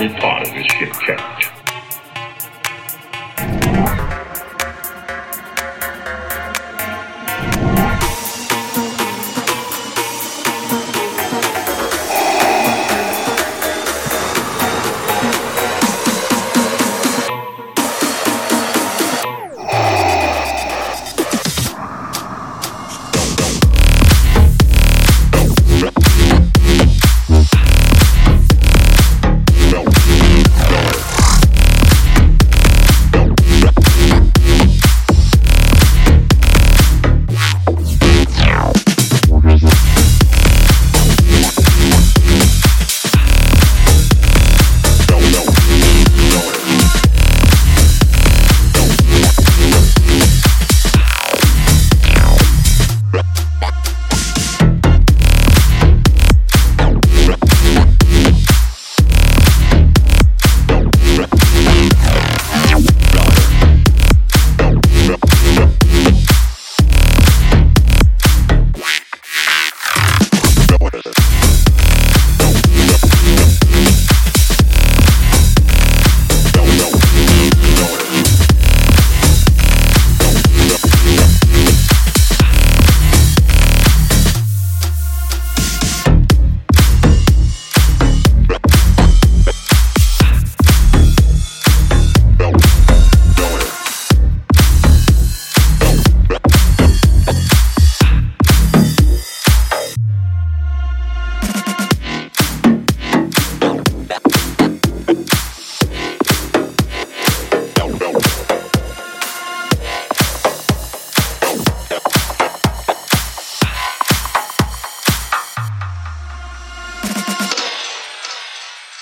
any part of this shit kept.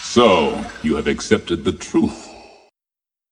So, you have accepted the truth.